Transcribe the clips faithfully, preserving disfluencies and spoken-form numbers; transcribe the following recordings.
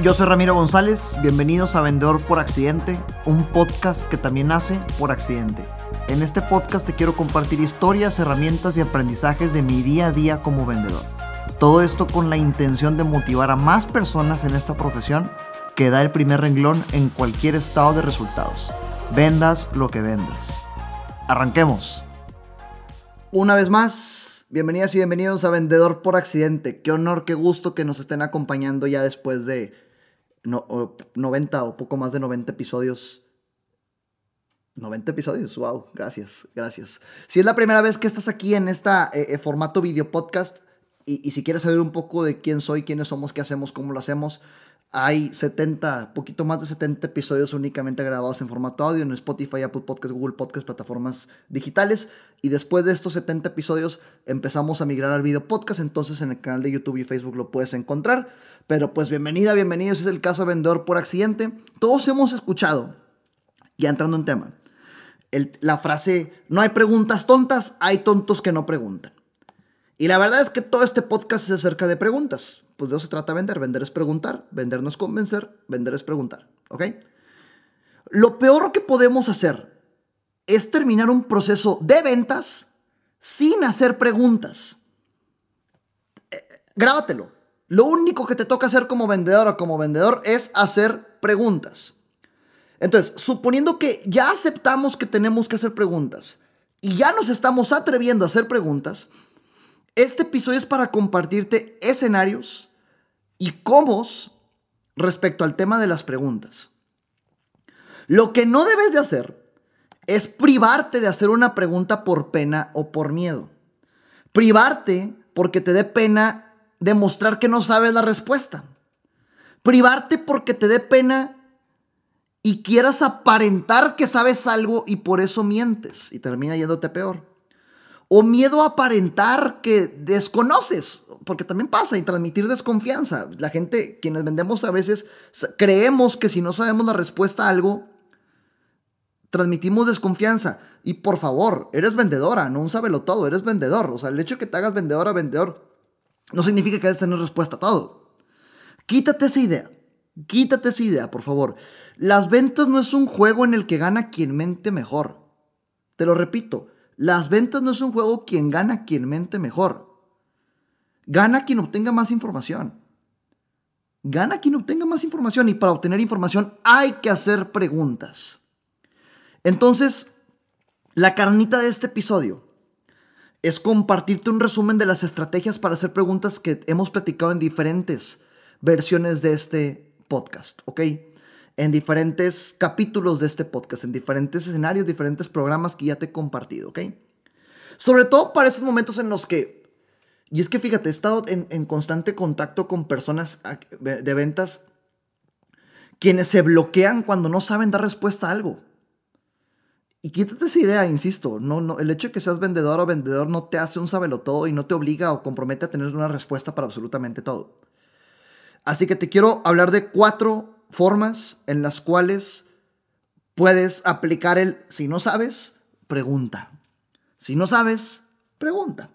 Yo soy Ramiro González, bienvenidos a Vendedor por Accidente, un podcast que también nace por accidente. En este podcast te quiero compartir historias, herramientas y aprendizajes de mi día a día como vendedor. Todo esto con la intención de motivar a más personas en esta profesión que da el primer renglón en cualquier estado de resultados. Vendas lo que vendas. ¡Arranquemos! Una vez más, bienvenidas y bienvenidos a Vendedor por Accidente. Qué honor, qué gusto que nos estén acompañando ya después de noventa o poco más de noventa episodios. noventa episodios, wow, gracias, gracias. Si es la primera vez que estás aquí en este eh, formato video podcast y, y si quieres saber un poco de quién soy, quiénes somos, qué hacemos, cómo lo hacemos, hay setenta, poquito más de setenta episodios únicamente grabados en formato audio en Spotify, Apple Podcasts, Google Podcasts, plataformas digitales. Y después de estos setenta episodios empezamos a migrar al video podcast, entonces en el canal de YouTube y Facebook lo puedes encontrar. Pero pues bienvenida, bienvenido, ese es el caso de Vendedor por Accidente. Todos hemos escuchado, ya entrando en tema, el, la frase, no hay preguntas tontas, hay tontos que no preguntan. Y la verdad es que todo este podcast es acerca de preguntas. Pues de eso se trata vender. Vender es preguntar, vender no es convencer, vender es preguntar, ¿ok? Lo peor que podemos hacer es terminar un proceso de ventas sin hacer preguntas. Eh, grábatelo. Lo único que te toca hacer como vendedor o como vendedor es hacer preguntas. Entonces, suponiendo que ya aceptamos que tenemos que hacer preguntas y ya nos estamos atreviendo a hacer preguntas, este episodio es para compartirte escenarios y cómo respecto al tema de las preguntas. Lo que no debes de hacer es privarte de hacer una pregunta por pena o por miedo. Privarte porque te dé pena demostrar que no sabes la respuesta. Privarte porque te dé pena y quieras aparentar que sabes algo y por eso mientes y termina yéndote peor. O miedo a aparentar que desconoces, porque también pasa, y transmitir desconfianza. La gente, quienes vendemos a veces, creemos que si no sabemos la respuesta a algo, transmitimos desconfianza. Y por favor, eres vendedora, no un sabelotodo, eres vendedor. O sea, el hecho de que te hagas vendedora, vendedor, no significa que debes tener respuesta a todo. Quítate esa idea, quítate esa idea, por favor. Las ventas no es un juego en el que gana quien mente mejor. Te lo repito. Las ventas no es un juego quien gana, quien mente mejor. Gana quien obtenga más información. Gana quien obtenga más información. Y para obtener información hay que hacer preguntas. Entonces, la carnita de este episodio es compartirte un resumen de las estrategias para hacer preguntas que hemos platicado en diferentes versiones de este podcast, ¿ok? En diferentes capítulos de este podcast, en diferentes escenarios, diferentes programas que ya te he compartido, ¿ok? Sobre todo para esos momentos en los que, y es que fíjate, he estado en, en constante contacto con personas de ventas quienes se bloquean cuando no saben dar respuesta a algo. Y quítate esa idea, insisto, no, no, el hecho de que seas vendedor o vendedor no te hace un sabelotodo y no te obliga o compromete a tener una respuesta para absolutamente todo. Así que te quiero hablar de cuatro formas en las cuales puedes aplicar el si no sabes, pregunta. Si no sabes, pregunta.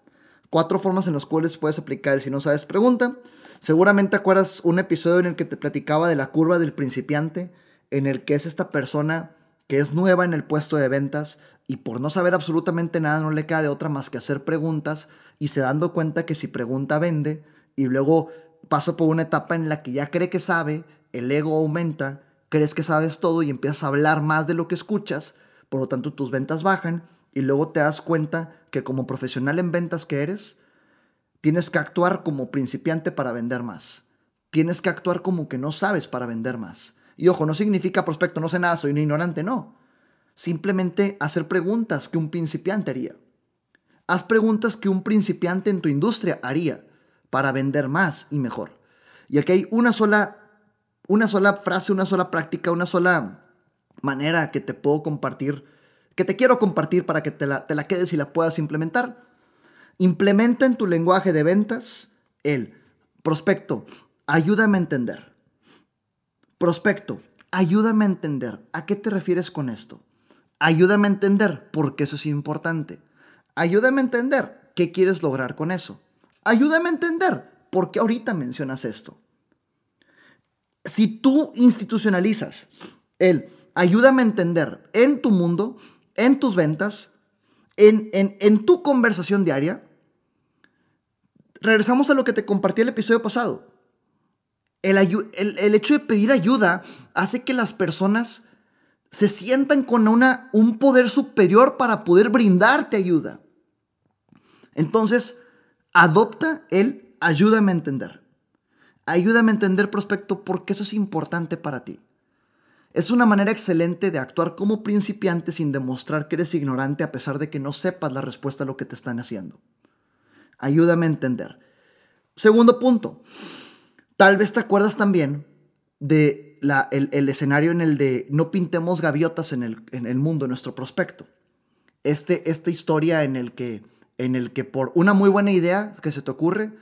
Cuatro formas en las cuales puedes aplicar el si no sabes, pregunta. Seguramente acuerdas un episodio en el que te platicaba de la curva del principiante, en el que es esta persona que es nueva en el puesto de ventas y por no saber absolutamente nada no le queda de otra más que hacer preguntas y se dando cuenta que si pregunta vende y luego pasa por una etapa en la que ya cree que sabe. El ego aumenta, crees que sabes todo y empiezas a hablar más de lo que escuchas, por lo tanto tus ventas bajan y luego te das cuenta que como profesional en ventas que eres, tienes que actuar como principiante para vender más. Tienes que actuar como que no sabes para vender más. Y ojo, no significa prospecto, no sé nada, soy un ignorante, no. Simplemente hacer preguntas que un principiante haría. Haz preguntas que un principiante en tu industria haría para vender más y mejor. Y aquí hay una sola Una sola frase, una sola práctica, una sola manera que te puedo compartir, que te quiero compartir para que te la, te la quedes y la puedas implementar. Implementa en tu lenguaje de ventas el prospecto, ayúdame a entender. Prospecto, ayúdame a entender. ¿A qué te refieres con esto? Ayúdame a entender porque eso es importante. Ayúdame a entender qué quieres lograr con eso. Ayúdame a entender por qué ahorita mencionas esto. si tú institucionalizas el ayúdame a entender en tu mundo, en tus ventas, en, en, en tu conversación diaria, regresamos a lo que te compartí el episodio pasado. El, ayu- el, el hecho de pedir ayuda hace que las personas se sientan con una, un poder superior para poder brindarte ayuda. Entonces, adopta el ayúdame a entender. Ayúdame a entender, prospecto, porque eso es importante para ti. Es una manera excelente de actuar como principiante sin demostrar que eres ignorante a pesar de que no sepas la respuesta a lo que te están haciendo. Ayúdame a entender. Segundo punto. Tal vez te acuerdas también de la, el, el escenario en el de no pintemos gaviotas en el, en el mundo, en nuestro prospecto. Este, esta historia en el, que, en el que por una muy buena idea que se te ocurre,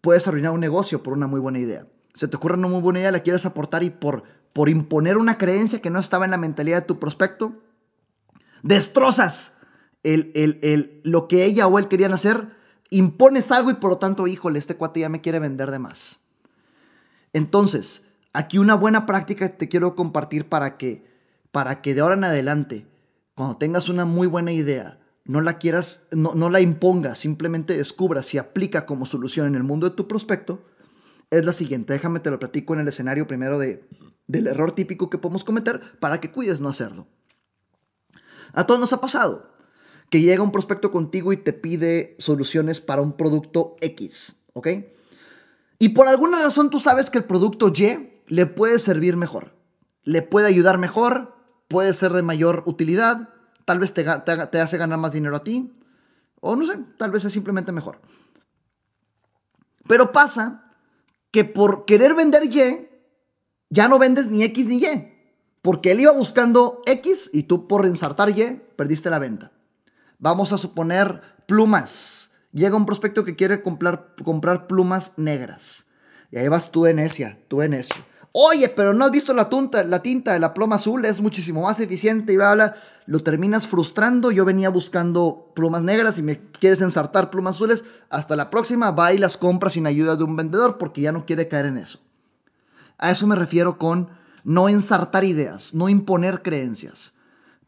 puedes arruinar un negocio por una muy buena idea. Se te ocurre una muy buena idea, la quieres aportar y por, por imponer una creencia que no estaba en la mentalidad de tu prospecto, destrozas el, el, el, lo que ella o él querían hacer, impones algo y por lo tanto, híjole, este cuate ya me quiere vender de más. Entonces, aquí una buena práctica que te quiero compartir para que, para que de ahora en adelante, cuando tengas una muy buena idea, no la quieras, no, no la impongas, simplemente descubras si aplica como solución en el mundo de tu prospecto, es la siguiente. Déjame te lo platico en el escenario primero de, del error típico que podemos cometer para que cuides no hacerlo. A todos nos ha pasado que llega un prospecto contigo y te pide soluciones para un producto X, ¿ok? Y por alguna razón tú sabes que el producto Y le puede servir mejor, le puede ayudar mejor, puede ser de mayor utilidad, tal vez te, te, te hace ganar más dinero a ti, o no sé, tal vez es simplemente mejor. Pero pasa que por querer vender Y, ya no vendes ni X ni Y, porque él iba buscando X y tú por ensartar Y perdiste la venta. Vamos a suponer plumas. Llega un prospecto que quiere comprar, comprar plumas negras. Y ahí vas tú de necia, tú de necio. Oye, pero no has visto la, tunta, la tinta de la pluma azul, es muchísimo más eficiente y bla, bla, bla. Lo terminas frustrando. Yo venía buscando plumas negras y me quieres ensartar plumas azules. Hasta la próxima, va y las compra sin ayuda de un vendedor porque ya no quiere caer en eso. A eso me refiero con no ensartar ideas, no imponer creencias.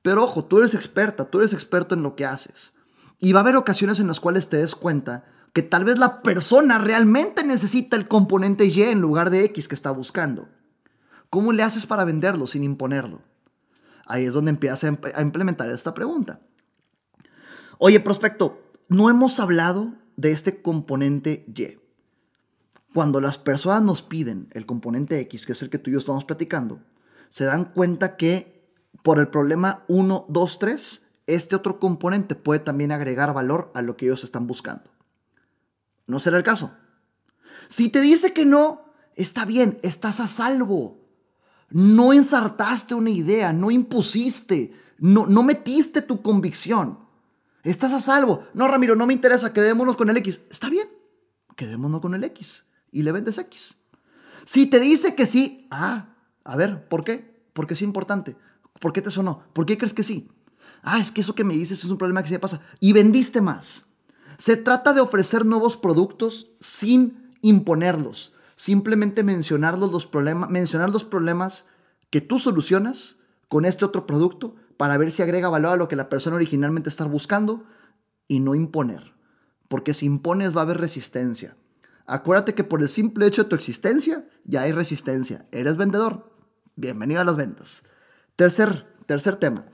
Pero ojo, tú eres experta, tú eres experto en lo que haces. Y va a haber ocasiones en las cuales te des cuenta que tal vez la persona realmente necesita el componente Y en lugar de X que está buscando. ¿Cómo le haces para venderlo sin imponerlo? Ahí es donde empiezas a implementar esta pregunta. Oye, prospecto, no hemos hablado de este componente Y. Cuando las personas nos piden el componente X, que es el que tú y yo estamos platicando, se dan cuenta que por el problema uno, dos, tres... este otro componente puede también agregar valor a lo que ellos están buscando. No será el caso. Si te dice que no, está bien, estás a salvo. No ensartaste una idea, no impusiste, no, no metiste tu convicción. Estás a salvo. No, Ramiro, no me interesa, quedémonos con el X. Está bien, quedémonos con el X y le vendes X. Si te dice que sí, ah, a ver, ¿por qué? Porque es importante. ¿Por qué te sonó? ¿Por qué crees que sí? Ah, es que eso que me dices es un problema que se me pasa. Y vendiste más. Se trata de ofrecer nuevos productos sin imponerlos. Simplemente mencionar los problemas, mencionar los problemas que tú solucionas con este otro producto para ver si agrega valor a lo que la persona originalmente está buscando y no imponer. Porque si impones va a haber resistencia. Acuérdate que por el simple hecho de tu existencia ya hay resistencia. Eres vendedor. Bienvenido a las ventas. Tercer, tercer tema.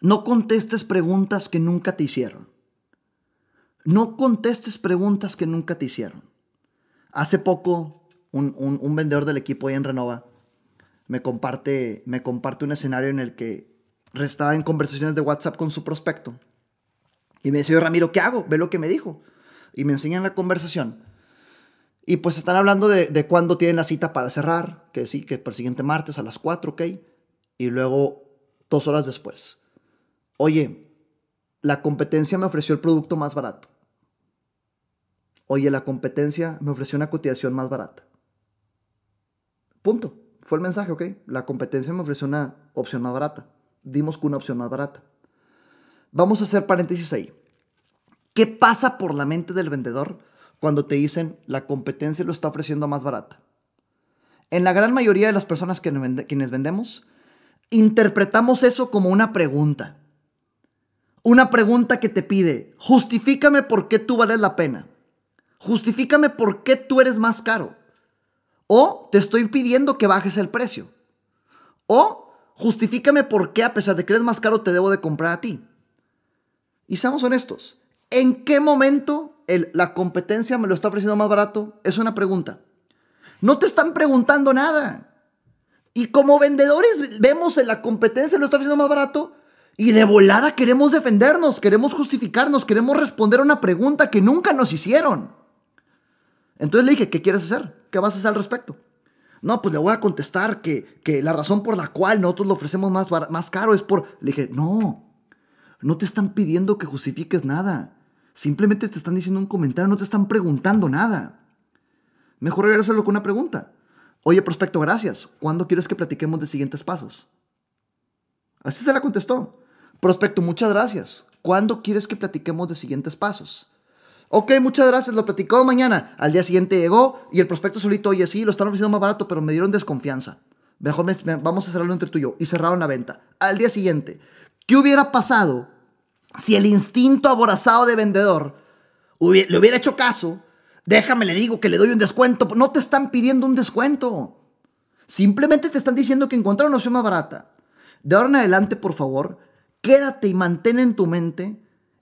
No contestes preguntas que nunca te hicieron. No contestes preguntas que nunca te hicieron. Hace poco, un, un, un vendedor del equipo ahí en Renova me comparte, me comparte un escenario en el que estaba en conversaciones de WhatsApp con su prospecto. Y me decía, Ramiro, ¿qué hago? Ve lo que me dijo. Y me enseñan la conversación. Y pues están hablando de, de cuándo tienen la cita para cerrar. Que sí, que para el siguiente martes a las cuatro, ¿ok? Y luego, dos horas después. Oye, la competencia me ofreció el producto más barato. Oye, la competencia me ofreció una cotización más barata. Punto. Fue el mensaje, ¿ok? La competencia me ofreció una opción más barata. Dimos con una opción más barata. Vamos a hacer paréntesis ahí. ¿Qué pasa por la mente del vendedor cuando te dicen la competencia lo está ofreciendo más barata. En la gran mayoría de las personas que vende, quienes vendemos, interpretamos eso como una pregunta. Una pregunta que te pide, justifícame por qué tú vales la pena. Justifícame por qué tú eres más caro. O te estoy pidiendo que bajes el precio. O justifícame por qué a pesar de que eres más caro te debo de comprar a ti. Y seamos honestos, ¿en qué momento el, la competencia me lo está ofreciendo más barato? Es una pregunta. No te están preguntando nada. Y como vendedores vemos en la competencia lo está ofreciendo más barato y de volada queremos defendernos, queremos justificarnos, queremos responder a una pregunta que nunca nos hicieron. Entonces le dije, ¿qué quieres hacer? ¿Qué vas a hacer al respecto? No, pues le voy a contestar que, que la razón por la cual nosotros lo ofrecemos más, más caro es por... Le dije, no, no te están pidiendo que justifiques nada. Simplemente te están diciendo un comentario, no te están preguntando nada. Mejor regresarlo con una pregunta. Oye, prospecto, gracias. ¿Cuándo quieres que platiquemos de siguientes pasos? Así se la contestó. Prospecto, muchas gracias. ¿Cuándo quieres que platiquemos de siguientes pasos? Ok, muchas gracias. Lo platicó mañana. Al día siguiente llegó y el prospecto solito, oye, sí, lo están ofreciendo más barato, pero me dieron desconfianza. Mejor me, me, vamos a cerrarlo entre tú y yo. Y cerraron la venta. Al día siguiente, ¿qué hubiera pasado si el instinto aborazado de vendedor hubiera, le hubiera hecho caso? Déjame, le digo que le doy un descuento. No te están pidiendo un descuento. Simplemente te están diciendo que encontraron una opción más barata. De ahora en adelante, por favor, quédate y mantén en tu mente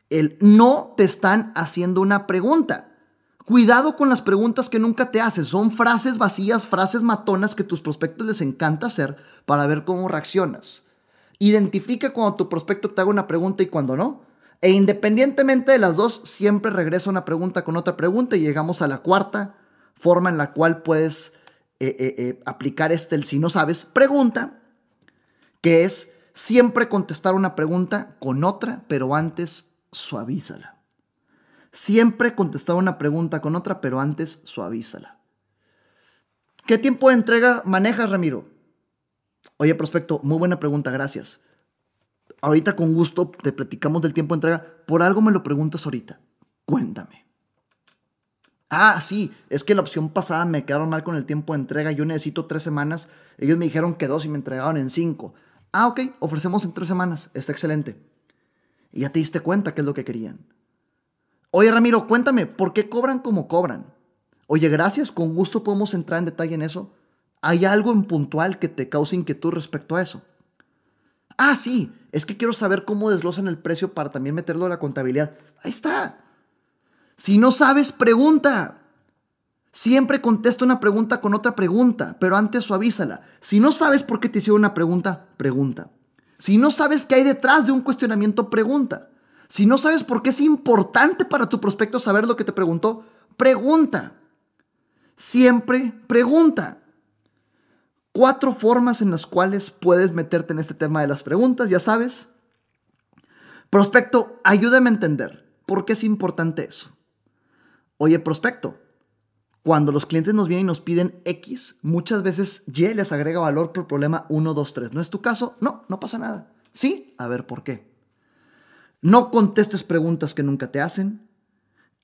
el no te están haciendo una pregunta. Cuidado con las preguntas que nunca te haces. Son frases vacías, frases matonas que a tus prospectos les encanta hacer para ver cómo reaccionas. Identifica cuando tu prospecto te haga una pregunta y cuando no. E independientemente de las dos, siempre regresa una pregunta con otra pregunta y llegamos a la cuarta forma en la cual puedes eh, eh, eh, aplicar este, el si no sabes, pregunta, que es siempre contestar una pregunta con otra, pero antes suavízala. Siempre contestar una pregunta con otra, pero antes suavízala. ¿Qué tiempo de entrega manejas, Ramiro? Oye, prospecto, muy buena pregunta, gracias. Ahorita con gusto te platicamos del tiempo de entrega. Por algo me lo preguntas ahorita. Cuéntame. Ah, sí, es que la opción pasada me quedaron mal con el tiempo de entrega. Yo necesito tres semanas. Ellos me dijeron que dos y me entregaron en cinco. Ah, ok, ofrecemos en tres semanas. Está excelente. Y ya te diste cuenta qué es lo que querían. Oye, Ramiro, cuéntame, ¿por qué cobran como cobran? Oye, gracias, con gusto podemos entrar en detalle en eso. ¿Hay algo en puntual que te cause inquietud respecto a eso? Ah, sí, es que quiero saber cómo desglosan el precio para también meterlo a la contabilidad. Ahí está. Si no sabes, pregunta. Siempre contesta una pregunta con otra pregunta, pero antes suavízala. Si no sabes por qué te hicieron una pregunta, pregunta. Si no sabes qué hay detrás de un cuestionamiento, pregunta. Si no sabes por qué es importante para tu prospecto saber lo que te preguntó, pregunta. Siempre pregunta. Cuatro formas en las cuales puedes meterte en este tema de las preguntas, ya sabes. Prospecto, ayúdame a entender por qué es importante eso. Oye, prospecto, cuando los clientes nos vienen y nos piden X, muchas veces Y les agrega valor por problema uno, dos, tres. ¿No es tu caso? No, no pasa nada. Sí, a ver por qué. No contestes preguntas que nunca te hacen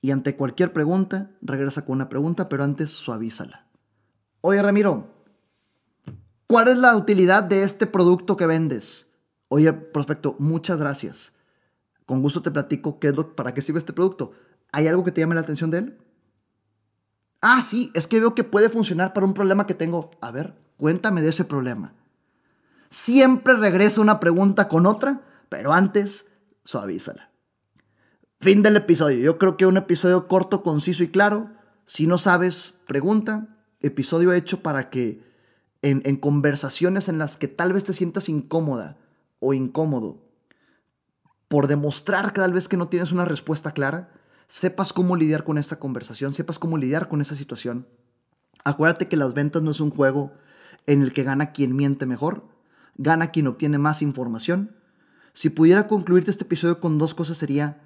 y ante cualquier pregunta regresa con una pregunta, pero antes suavízala. Oye, Ramiro, ¿cuál es la utilidad de este producto que vendes? Oye, prospecto, muchas gracias. Con gusto te platico qué es lo, para qué sirve este producto. ¿Hay algo que te llame la atención de él? Ah, sí, es que veo que puede funcionar para un problema que tengo. A ver, cuéntame de ese problema. Siempre regresa una pregunta con otra, pero antes suavízala. Fin del episodio. Yo creo que un episodio corto, conciso y claro. Si no sabes, pregunta. Episodio hecho para que En, en conversaciones en las que tal vez te sientas incómoda o incómodo por demostrar que tal vez que no tienes una respuesta clara, sepas cómo lidiar con esta conversación, sepas cómo lidiar con esa situación. Acuérdate que las ventas no es un juego en el que gana quien miente mejor, gana quien obtiene más información. Si pudiera concluirte este episodio con dos cosas sería,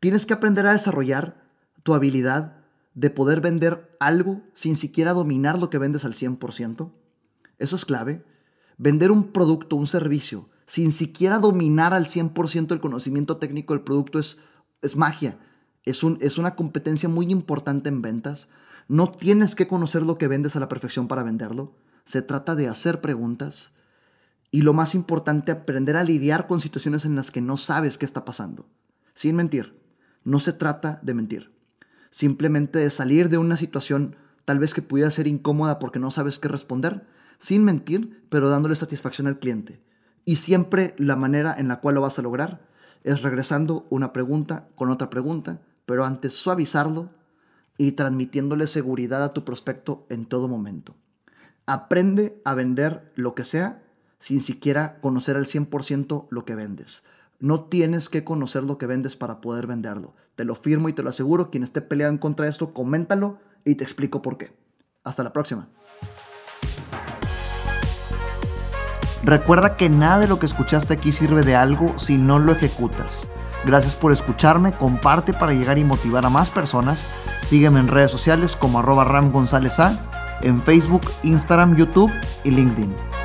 tienes que aprender a desarrollar tu habilidad de poder vender algo sin siquiera dominar lo que vendes al cien por ciento. Eso es clave. Vender un producto, un servicio, sin siquiera dominar al cien por ciento el conocimiento técnico del producto es, es magia. Es, un, es una competencia muy importante en ventas. No tienes que conocer lo que vendes a la perfección para venderlo. Se trata de hacer preguntas y lo más importante, aprender a lidiar con situaciones en las que no sabes qué está pasando. Sin mentir. No se trata de mentir. Simplemente de salir de una situación tal vez que pudiera ser incómoda porque no sabes qué responder, sin mentir, pero dándole satisfacción al cliente. Y siempre la manera en la cual lo vas a lograr es regresando una pregunta con otra pregunta, pero antes suavizarlo y transmitiéndole seguridad a tu prospecto en todo momento. Aprende a vender lo que sea sin siquiera conocer al cien por ciento lo que vendes. No tienes que conocer lo que vendes para poder venderlo. Te lo firmo y te lo aseguro. Quien esté peleado en contra de esto, coméntalo y te explico por qué. Hasta la próxima. Recuerda que nada de lo que escuchaste aquí sirve de algo si no lo ejecutas. Gracias por escucharme, comparte para llegar y motivar a más personas. Sígueme en redes sociales como arroba ramgonzalezA, en Facebook, Instagram, YouTube y LinkedIn.